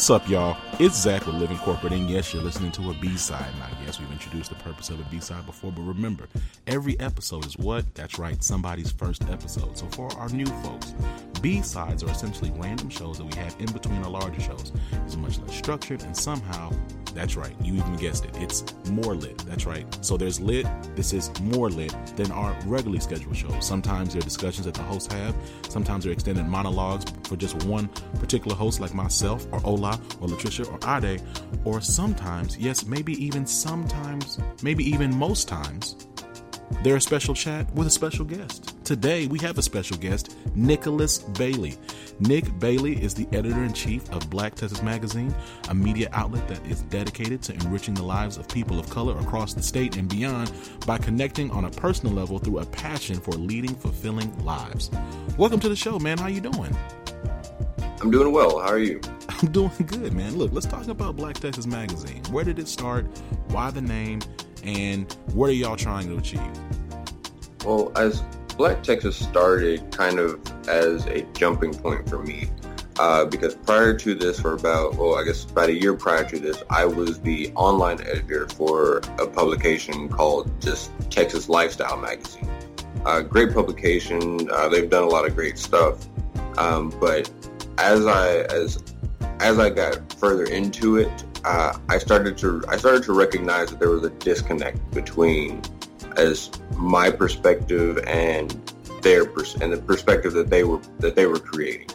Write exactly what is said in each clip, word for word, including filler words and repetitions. What's up, y'all? It's Zach with Living Corporate, and yes, you're listening to a B-side. Now, yes, we've introduced the purpose of a B-side before, but remember, every episode is what? That's right, somebody's first episode. So for our new folks, B-sides are essentially random shows that we have in between our larger shows. It's much less structured, and somehow, that's right, you even guessed it, it's more lit. That's right. So there's lit, this is more lit than our regularly scheduled shows. Sometimes there are discussions that the hosts have, sometimes there are extended monologues for just one particular host like myself or Ola or Latricia or Ade, or sometimes, yes, maybe even sometimes, maybe even most times, they're a special chat with a special guest. Today, we have a special guest, Nicholas Bailey. Nick Bailey is the editor-in-chief of Black Texas Magazine, a media outlet that is dedicated to enriching the lives of people of color across the state and beyond by connecting on a personal level through a passion for leading fulfilling lives. Welcome to the show, man. How you doing? I'm doing well. How are you? I'm doing good, man. Look, let's talk about Black Texas Magazine. Where did it start? Why the name? And what are y'all trying to achieve? Well, as Black Texas started kind of as a jumping point for me, uh, because prior to this, or about, well, I guess about a year prior to this, I was the online editor for a publication called Just Texas Lifestyle Magazine. Uh, great publication. Uh, they've done a lot of great stuff. Um, but as I as as I got further into it, Uh, I started to I started to recognize that there was a disconnect between as my perspective and their pers- and the perspective that they were that they were creating.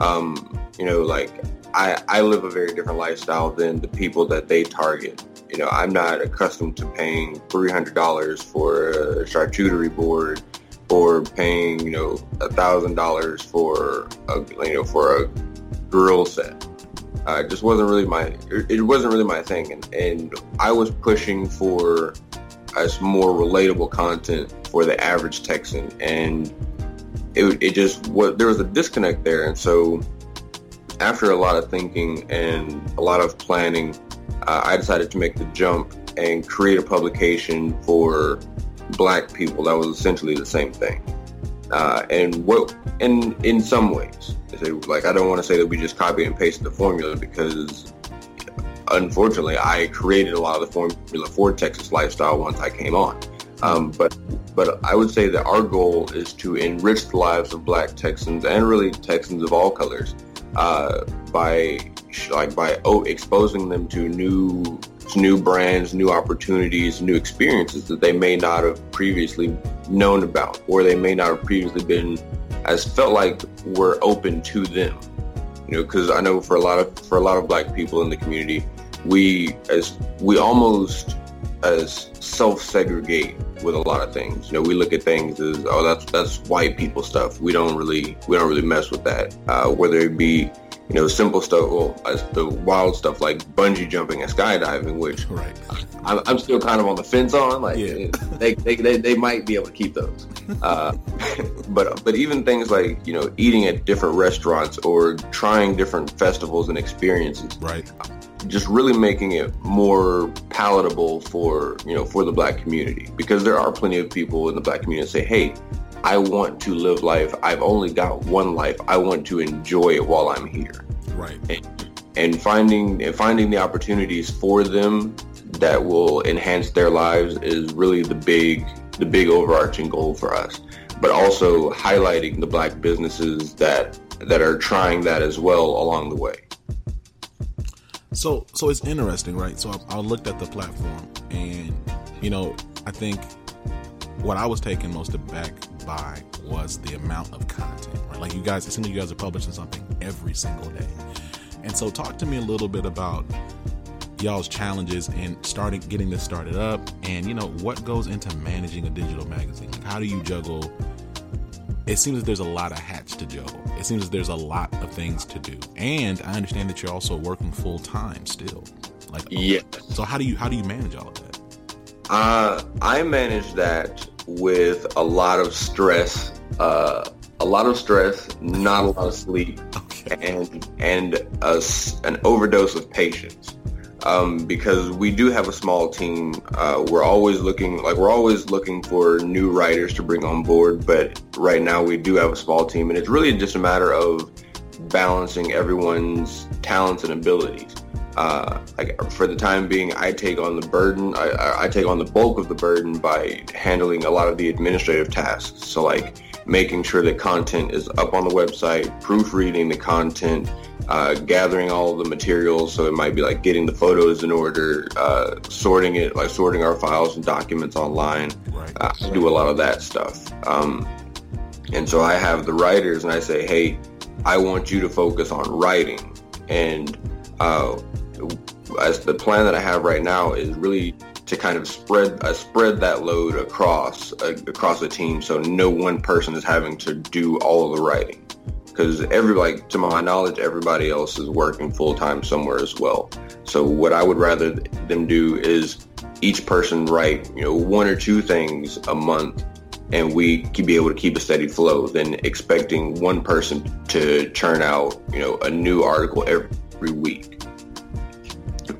Um, you know, like I, I live a very different lifestyle than the people that they target. You know, I'm not accustomed to paying three hundred dollars for a charcuterie board or paying you know one thousand dollars for a you know for a grill set. Uh, it just wasn't really my, it wasn't really my thing. And, and I was pushing for uh, some more relatable content for the average Texan. And it, it just, what, there was a disconnect there. And so after a lot of thinking and a lot of planning, uh, I decided to make the jump and create a publication for black people that was essentially the same thing. Uh, and what, and in some ways, like, I don't want to say that we just copy and paste the formula, because unfortunately I created a lot of the formula for Texas Lifestyle once I came on. Um, but, but I would say that our goal is to enrich the lives of black Texans and really Texans of all colors, uh, by like by oh, exposing them to new, to new brands, new opportunities, new experiences that they may not have previously known about, or they may not have previously been as felt like were open to them, you know, because I know for a lot of for a lot of black people in the community, we as we almost as self-segregate with a lot of things. You know, we look at things as, oh, that's that's white people stuff. We don't really we don't really mess with that. Uh, whether it be you know simple stuff, well, as the wild stuff like bungee jumping and skydiving, which right. I'm, I'm still kind of on the fence on. Like yeah. they, they they they might be able to keep those. Uh, but but even things like you know eating at different restaurants or trying different festivals and experiences, right? Just really making it more palatable for you know for the black community, because there are plenty of people in the black community that say, hey, I want to live life. I've only got one life. I want to enjoy it while I'm here. Right. And, and finding and finding the opportunities for them that will enhance their lives is really the big. the big overarching goal for us, but also highlighting the black businesses that that are trying that as well along the way. So so it's interesting, right? So I, I looked at the platform, and, you know, I think what I was taken most aback by was the amount of content, right? Like you guys, it seems like you guys are publishing something every single day. And so talk to me a little bit about y'all's challenges in starting getting this started up, and you know what goes into managing a digital magazine. Like, how do you juggle? It seems that there's a lot of hats to juggle. It seems that there's a lot of things to do, and I understand that you're also working full time still. Like, yeah. So how do you how do you manage all of that? Uh, I manage that with a lot of stress, uh, a lot of stress, not a lot of sleep, okay. and and a, an overdose of patience. Um, because we do have a small team, uh, we're always looking like we're always looking for new writers to bring on board. But right now we do have a small team, and it's really just a matter of balancing everyone's talents and abilities. Uh, like for the time being, I take on the burden. I, I take on the bulk of the burden by handling a lot of the administrative tasks. So, like making sure that content is up on the website, proofreading the content, uh, gathering all of the materials. So it might be like getting the photos in order, uh, sorting it, like sorting our files and documents online. Right. Uh, I do a lot of that stuff. Um, and so I have the writers, and I say, hey, I want you to focus on writing. And uh, as the plan that I have right now is really to kind of spread uh, spread that load across uh, across the team, so no one person is having to do all of the writing, because every like to my knowledge, everybody else is working full time somewhere as well. So what I would rather them do is each person write, you know, one or two things a month, and we could be able to keep a steady flow than expecting one person to churn out, you know, a new article every week.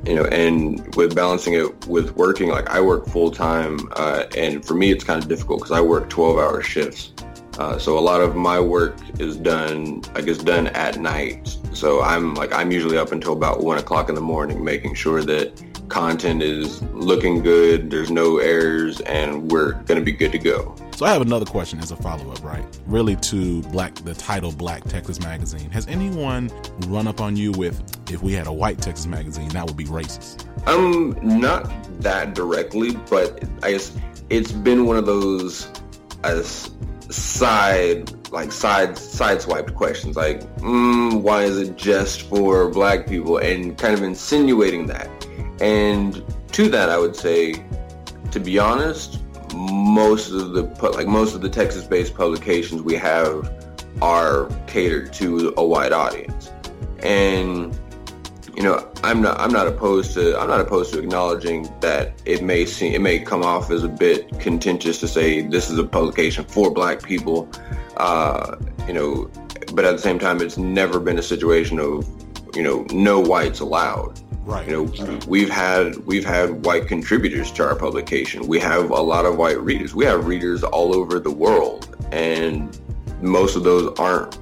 You know, and with balancing it with working, like I work full time, uh, and for me, it's kind of difficult because I work twelve hour shifts. Uh, so a lot of my work is done, I guess, done at night. So I'm like, I'm usually up until about one o'clock in the morning, making sure that content is looking good, there's no errors, and we're going to be good to go. So I have another question as a follow-up, right? Really to Black, the title Black Texas Magazine. Has anyone run up on you with, if we had a white Texas magazine, that would be racist? Um, not that directly, but I guess it's been one of those uh, side, like side, sideswiped questions, like, mm, why is it just for black people? And kind of insinuating that. And to that, I would say, to be honest, most of the like most of the Texas-based publications we have are catered to a wide audience, and you know I'm not I'm not opposed to I'm not opposed to acknowledging that it may seem it may come off as a bit contentious to say this is a publication for black people, uh, you know, but at the same time it's never been a situation of you know no whites allowed. Right. You know, we've had we've had white contributors to our publication. We have a lot of white readers. We have readers all over the world, and most of those aren't,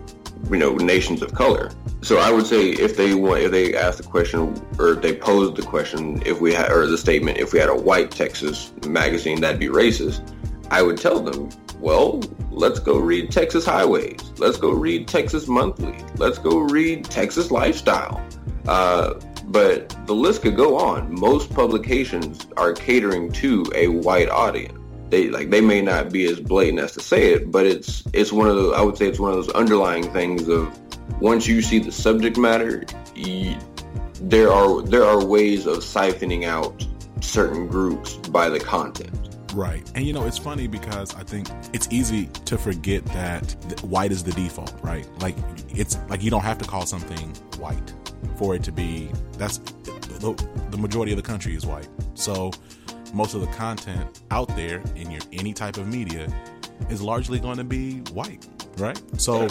you know, nations of color. So I would say if they want, if they ask the question or if they posed the question, if we had or the statement, if we had a white Texas magazine, that'd be racist. I would tell them, well, let's go read Texas Highways. Let's go read Texas Monthly. Let's go read Texas Lifestyle. Uh, But the list could go on. Most publications are catering to a white audience. They like they may not be as blatant as to say it, but it's it's one of those. I would say it's one of those underlying things of once you see the subject matter, you, there are there are ways of siphoning out certain groups by the content. Right. And, you know, it's funny because I think it's easy to forget that white is the default, right? Like it's like you don't have to call something white for it to be, that's the, the majority of the country is white. So most of the content out there in your any type of media is largely going to be white, right? So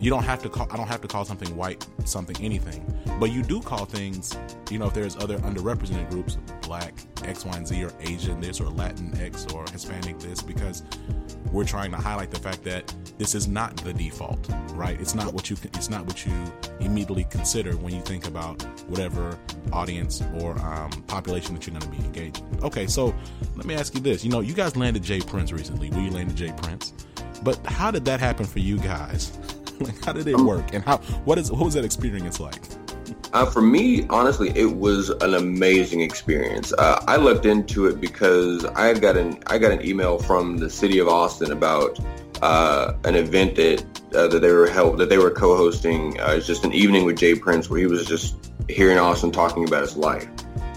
you don't have to call, I don't have to call something white, something, anything, but you do call things, you know, if there's other underrepresented groups, black, X, Y, and Z, or Asian this, or Latin X, or Hispanic this, because we're trying to highlight the fact that this is not the default, right? It's not what you it's not what you immediately consider when you think about whatever audience or um, population that you're going to be engaging. Okay, so let me ask you this. You know, you guys landed J. Prince recently. We landed J. Prince. But how did that happen for you guys? Like, how did it work? And how what is what was that experience like? Uh, for me, honestly, it was an amazing experience. Uh, I looked into it because I had got an I got an email from the city of Austin about uh, an event that uh, that they were held, that they were co-hosting. Uh, it's just an evening with J. Prince where he was just here in Austin talking about his life.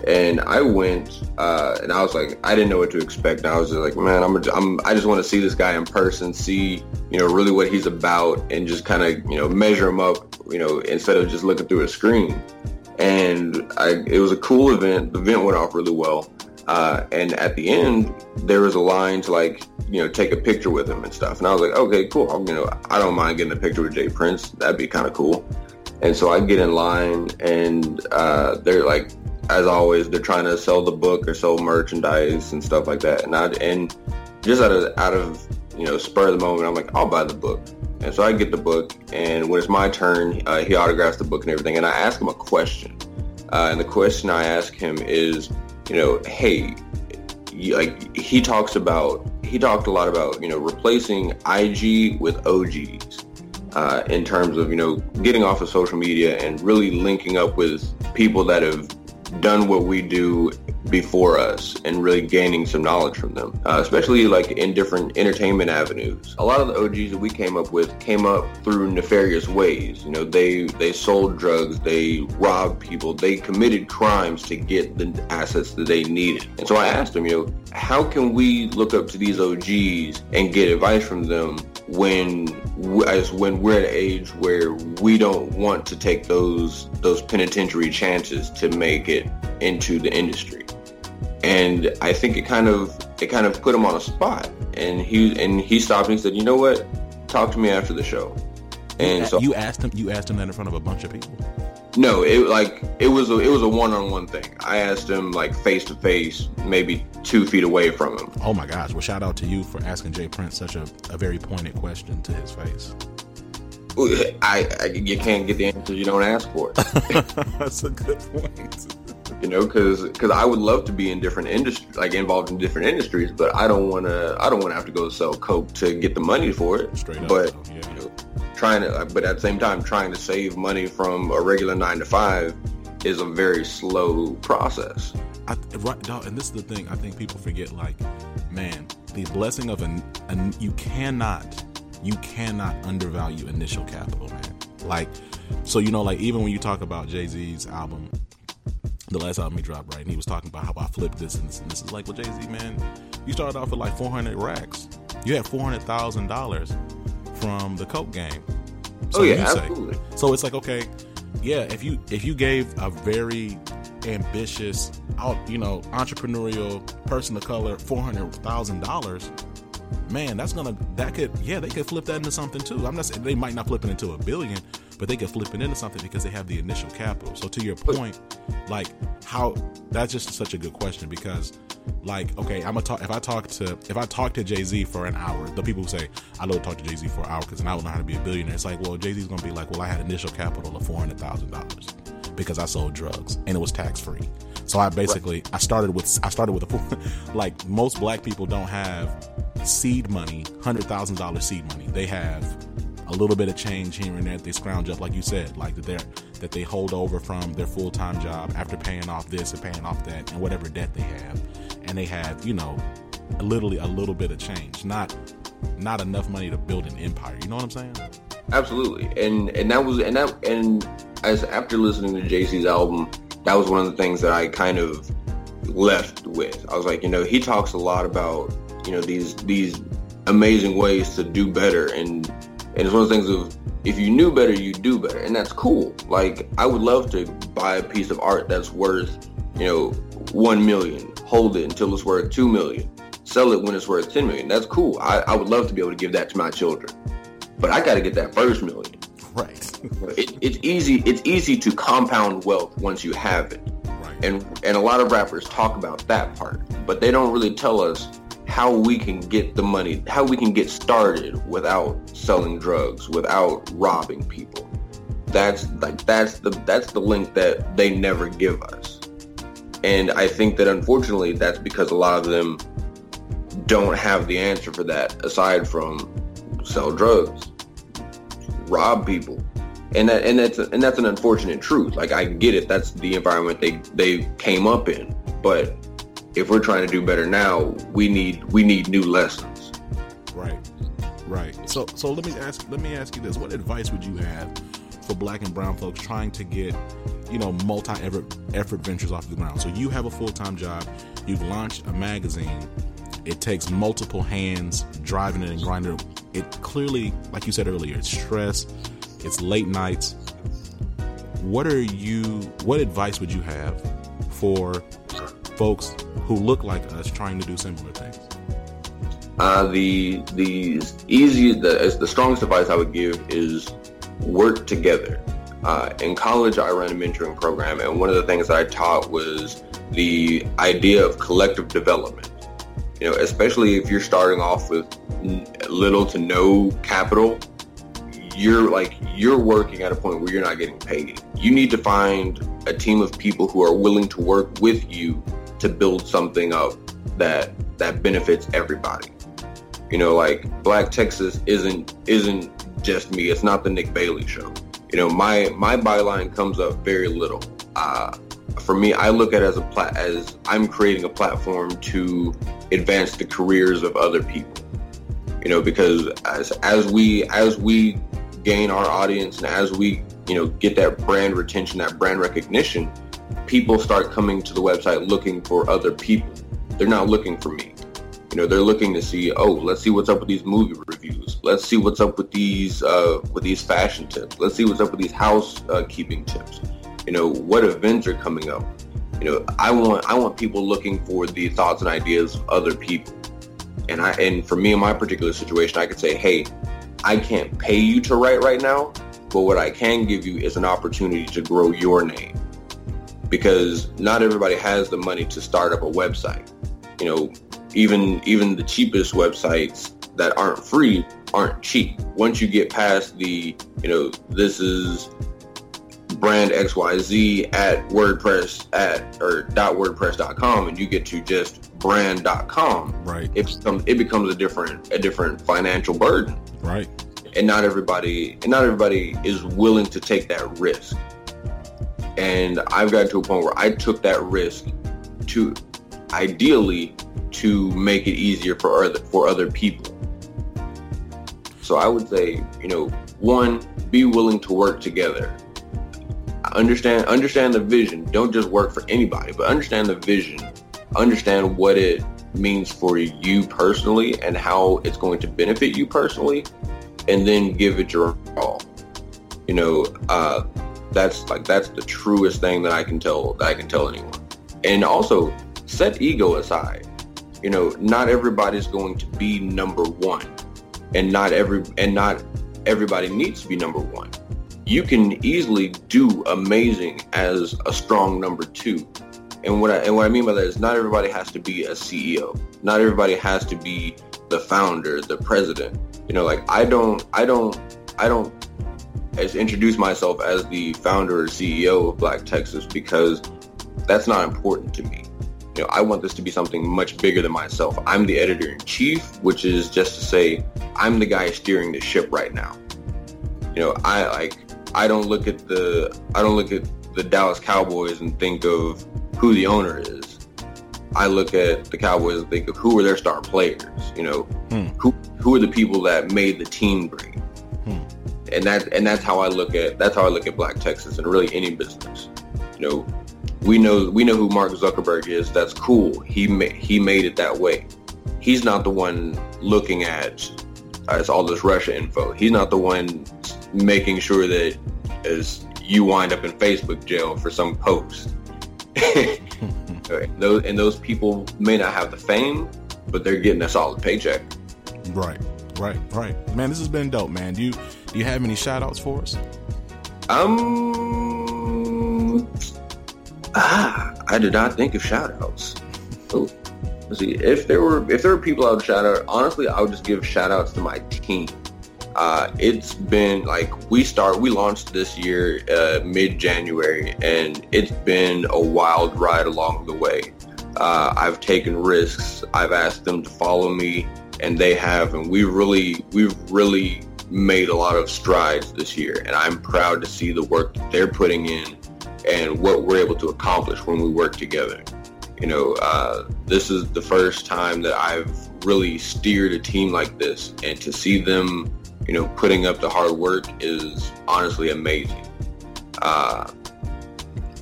And I went, uh, and I was like, I didn't know what to expect. I was just like, man, I'm, a, I'm I just want to see this guy in person, see, you know, really what he's about, and just kind of, you know, measure him up, you know, instead of just looking through a screen. And I, it was a cool event. The event went off really well. Uh, and at the end, there was a line to like, you know, take a picture with him and stuff. And I was like, okay, cool. I'm, you know, I don't mind getting a picture with J. Prince. That'd be kind of cool. And so I get in line, and uh, they're like, as always, they're trying to sell the book or sell merchandise and stuff like that. And I, and just out of, out of, you know, spur of the moment, I'm like, I'll buy the book. And so I get the book, and when it's my turn, uh, he autographs the book and everything, and I ask him a question. Uh, and the question I ask him is, you know, hey, you, like he talks about, he talked a lot about, you know, replacing I G with O Gs uh, in terms of, you know, getting off of social media and really linking up with people that have done what we do before us and really gaining some knowledge from them, uh, especially like in different entertainment avenues. A lot of the O Gs that we came up with came up through nefarious ways. You know, they they sold drugs, they robbed people, they committed crimes to get the assets that they needed. And so I asked them, you know, how can we look up to these O Gs and get advice from them when as when we're at an age where we don't want to take those those penitentiary chances to make it into the industry? And I think it kind of it kind of put him on a spot, and he and he stopped and he said, you know what, talk to me after the show. And you so you asked him you asked him that in front of a bunch of people? No, it like it was a, it was a one-on-one thing. I asked him like face to face, maybe two feet away from him. Oh my gosh, well shout out to you for asking J. Prince such a, a very pointed question to his face. I, I you can't get the answer you don't ask for. That's a good point. You know, because because I would love to be in different industries, like involved in different industries, but I don't want to. I don't want to have to go sell coke to get the money for it. Straight up, but yeah. You know, trying to, but at the same time, trying to save money from a regular nine to five is a very slow process. I, right, dog, and this is the thing I think people forget. Like, man, the blessing of an, an you cannot you cannot undervalue initial capital, man. Like, so you know, like even when you talk about Jay-Z's album. The last album he dropped, right? And he was talking about how I flipped this and this and this. It's like, well, Jay-Z, man, you started off with like four hundred racks. You had four hundred thousand dollars from the coke game. So oh, yeah, absolutely. Say. So it's like, okay, yeah, if you if you gave a very ambitious, you know, entrepreneurial person of color four hundred thousand dollars, man, that's going to, that could, yeah, they could flip that into something too. I'm not saying they might not flip it into a billion, but they could flip it into something because they have the initial capital. So to your point, like how that's just such a good question because like, okay, I'm gonna talk, if I talk to, if I talk to Jay-Z for an hour, the people who say I love to talk to Jay-Z for an hour because I don't know how to be a billionaire. It's like, well, Jay-Z's going to be like, well, I had initial capital of four hundred thousand dollars because I sold drugs and it was tax free. So I basically, right. I started with, I started with a, like most black people don't have seed money, one hundred thousand dollars seed money. They have a little bit of change here and there that they scrounge up, like you said, like that they that they hold over from their full-time job after paying off this and paying off that and whatever debt they have, and they have, you know, literally a little bit of change, not not enough money to build an empire. You know what I'm saying? Absolutely, and and that was and that and as after listening to Jay-Z's album, that was one of the things that I kind of left with. I was like, you know, he talks a lot about, you know, these these amazing ways to do better and. And it's one of the things of, if you knew better, you do better. And that's cool. Like, I would love to buy a piece of art that's worth, you know, one million, hold it until it's worth two million, sell it when it's worth ten million. That's cool. I, I would love to be able to give that to my children, but I got to get that first million. Right. it, it's easy. It's easy to compound wealth once you have it. Right. And, and a lot of rappers talk about that part, but they don't really tell us how we can get the money, how we can get started without selling drugs, without robbing people. That's like that's the that's the link that they never give us. And I think that unfortunately that's because a lot of them don't have the answer for that aside from sell drugs, rob people. And that and that's and that's an unfortunate truth. Like I get it, that's the environment they, they came up in. But if we're trying to do better now, we need we need new lessons. Right, right. So so let me ask let me ask you this: what advice would you have for Black and Brown folks trying to get, you know, multi-effort effort ventures off the ground? So you have a full-time job, you've launched a magazine. It takes multiple hands driving it and grinding. It clearly, like you said earlier, it's stress, it's late nights. What are you? What advice would you have for folks who look like us trying to do similar things? Uh, the the easy the the strongest advice I would give is work together. Uh, in college, I ran a mentoring program, and one of the things that I taught was the idea of collective development. You know, especially if you're starting off with little to no capital, you're like you're working at a point where you're not getting paid. You need to find a team of people who are willing to work with you to build something up that that benefits everybody. You know, like Black Texas isn't isn't just me. It's not the Nick Bailey show. You know, my my byline comes up very little. Uh, for me, I look at it as a plat as I'm creating a platform to advance the careers of other people. You know, because as as we as we gain our audience and as we, you know, get that brand retention, that brand recognition, people start coming to the website looking for other people. They're not looking for me. You know, they're looking to see, oh, let's see what's up with these movie reviews. Let's see what's up with these uh, with these fashion tips. Let's see what's up with these house uh, keeping tips. You know, what events are coming up? You know, I want I want people looking for the thoughts and ideas of other people. And I and for me in my particular situation, I could say, hey, I can't pay you to write right now, but what I can give you is an opportunity to grow your name, because not everybody has the money to start up a website. You know, even even the cheapest websites that aren't free aren't cheap. Once you get past the, you know, this is brand X Y Z at WordPress at or .wordpress dot com, and you get to just brand dot com, right? It becomes it becomes a different a different financial burden, right? And not everybody and not everybody is willing to take that risk. And I've gotten to a point where I took that risk to, ideally, to make it easier for other for other people. So I would say, you know, one, be willing to work together. Understand understand the vision. Don't just work for anybody, but understand the vision. Understand what it means for you personally and how it's going to benefit you personally, and then give it your all. You know, uh, that's like that's the truest thing that I can tell that I can tell anyone. And also, set ego aside. You know, not everybody's going to be number one, and not every and not everybody needs to be number one. You can easily do amazing as a strong number two. And what I and what I mean by that is not everybody has to be a C E O. Not everybody has to be the founder, the president. You know, like I don't, I don't, I don't as introduce myself as the founder or C E O of Black Texas, because that's not important to me. You know, I want this to be something much bigger than myself. I'm the editor-in-chief, which is just to say I'm the guy steering the ship right now. You know, I like I don't look at the I don't look at the Dallas Cowboys and think of who the owner is. I look at the Cowboys and think of who are their star players, you know, hmm. who who are the people that made the team great, hmm. and that and that's how I look at that's how I look at Black Texas and really any business. You know, we know we know who Mark Zuckerberg is. That's cool. He ma- he made it that way. He's not the one looking at uh, it's all this Russia info. He's not the one making sure that as you wind up in Facebook jail for some post. and, those, and those people may not have the fame, but they're getting a solid paycheck. Right, right, right. Man, this has been dope, man. Do you do you have any shout outs for us? Um, ah, I did not think of shout outs. Oh, let's see. If there were if there were people I would shout out, honestly, I would just give shout outs to my team. Uh, it's been like we start, we launched this year uh, mid-January, and it's been a wild ride along the way. Uh, I've taken risks. I've asked them to follow me, and they have. And we really, we've really made a lot of strides this year. And I'm proud to see the work that they're putting in and what we're able to accomplish when we work together. You know, uh, this is the first time that I've really steered a team like this, and to see them, you know, putting up the hard work is honestly amazing. Uh,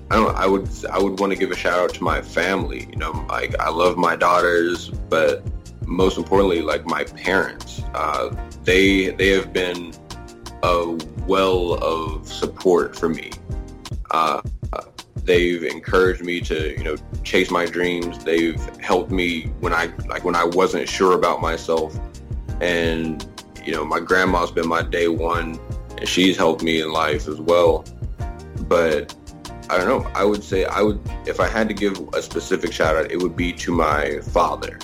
I don't. I would. I would want to give a shout out to my family. You know, like I love my daughters, but most importantly, like my parents. Uh, they they have been a well of support for me. Uh, they've encouraged me to, you know, chase my dreams. They've helped me when I like when I wasn't sure about myself, and you know, my grandma's been my day one, and she's helped me in life as well. But I don't know. I would say I would, if I had to give a specific shout out, it would be to my father.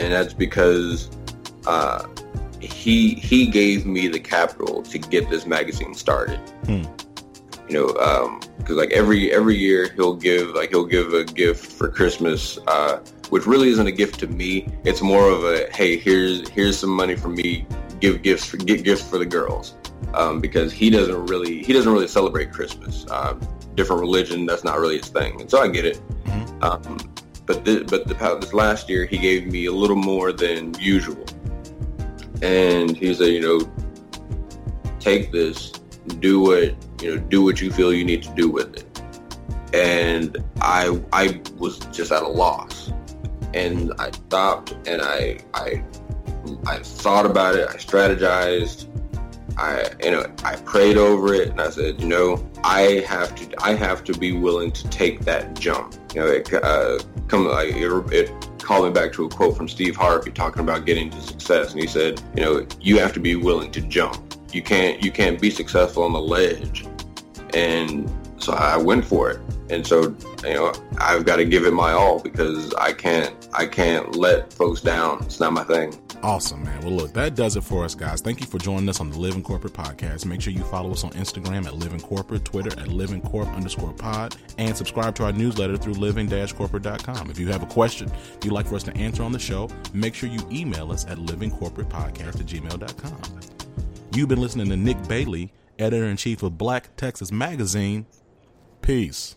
And that's because uh, he he gave me the capital to get this magazine started. Hmm. You know, because um, like every every year he'll give like he'll give a gift for Christmas, uh, which really isn't a gift to me. It's more of a, hey, here's here's some money for me. Give gifts for get gifts for the girls, um, because he doesn't really he doesn't really celebrate Christmas. Um, different religion, that's not really his thing, and so I get it. Mm-hmm. Um, but this, but the, this last year he gave me a little more than usual, and he said, you know, take this, do what. You know, do what you feel you need to do with it. And I I was just at a loss. And I stopped and I I I thought about it. I strategized. I you know I prayed over it, and I said, you know, I have to I have to be willing to take that jump. You know, it uh, come like it, it called me back to a quote from Steve Harvey talking about getting to success, and he said, you know, you have to be willing to jump. You can't you can't be successful on the ledge. And so I went for it. And so, you know, I've got to give it my all, because I can't I can't let folks down. It's not my thing. Awesome, man. Well, look, that does it for us, guys. Thank you for joining us on the Living Corporate podcast. Make sure you follow us on Instagram at Living Corporate, Twitter at Living Corp underscore pod, and subscribe to our newsletter through living dash corporate dot com. If you have a question you'd like for us to answer on the show, make sure you email us at living corporate podcast at gmail dot com. You've been listening to Nick Bailey, editor-in-chief of Black Texas Magazine. Peace.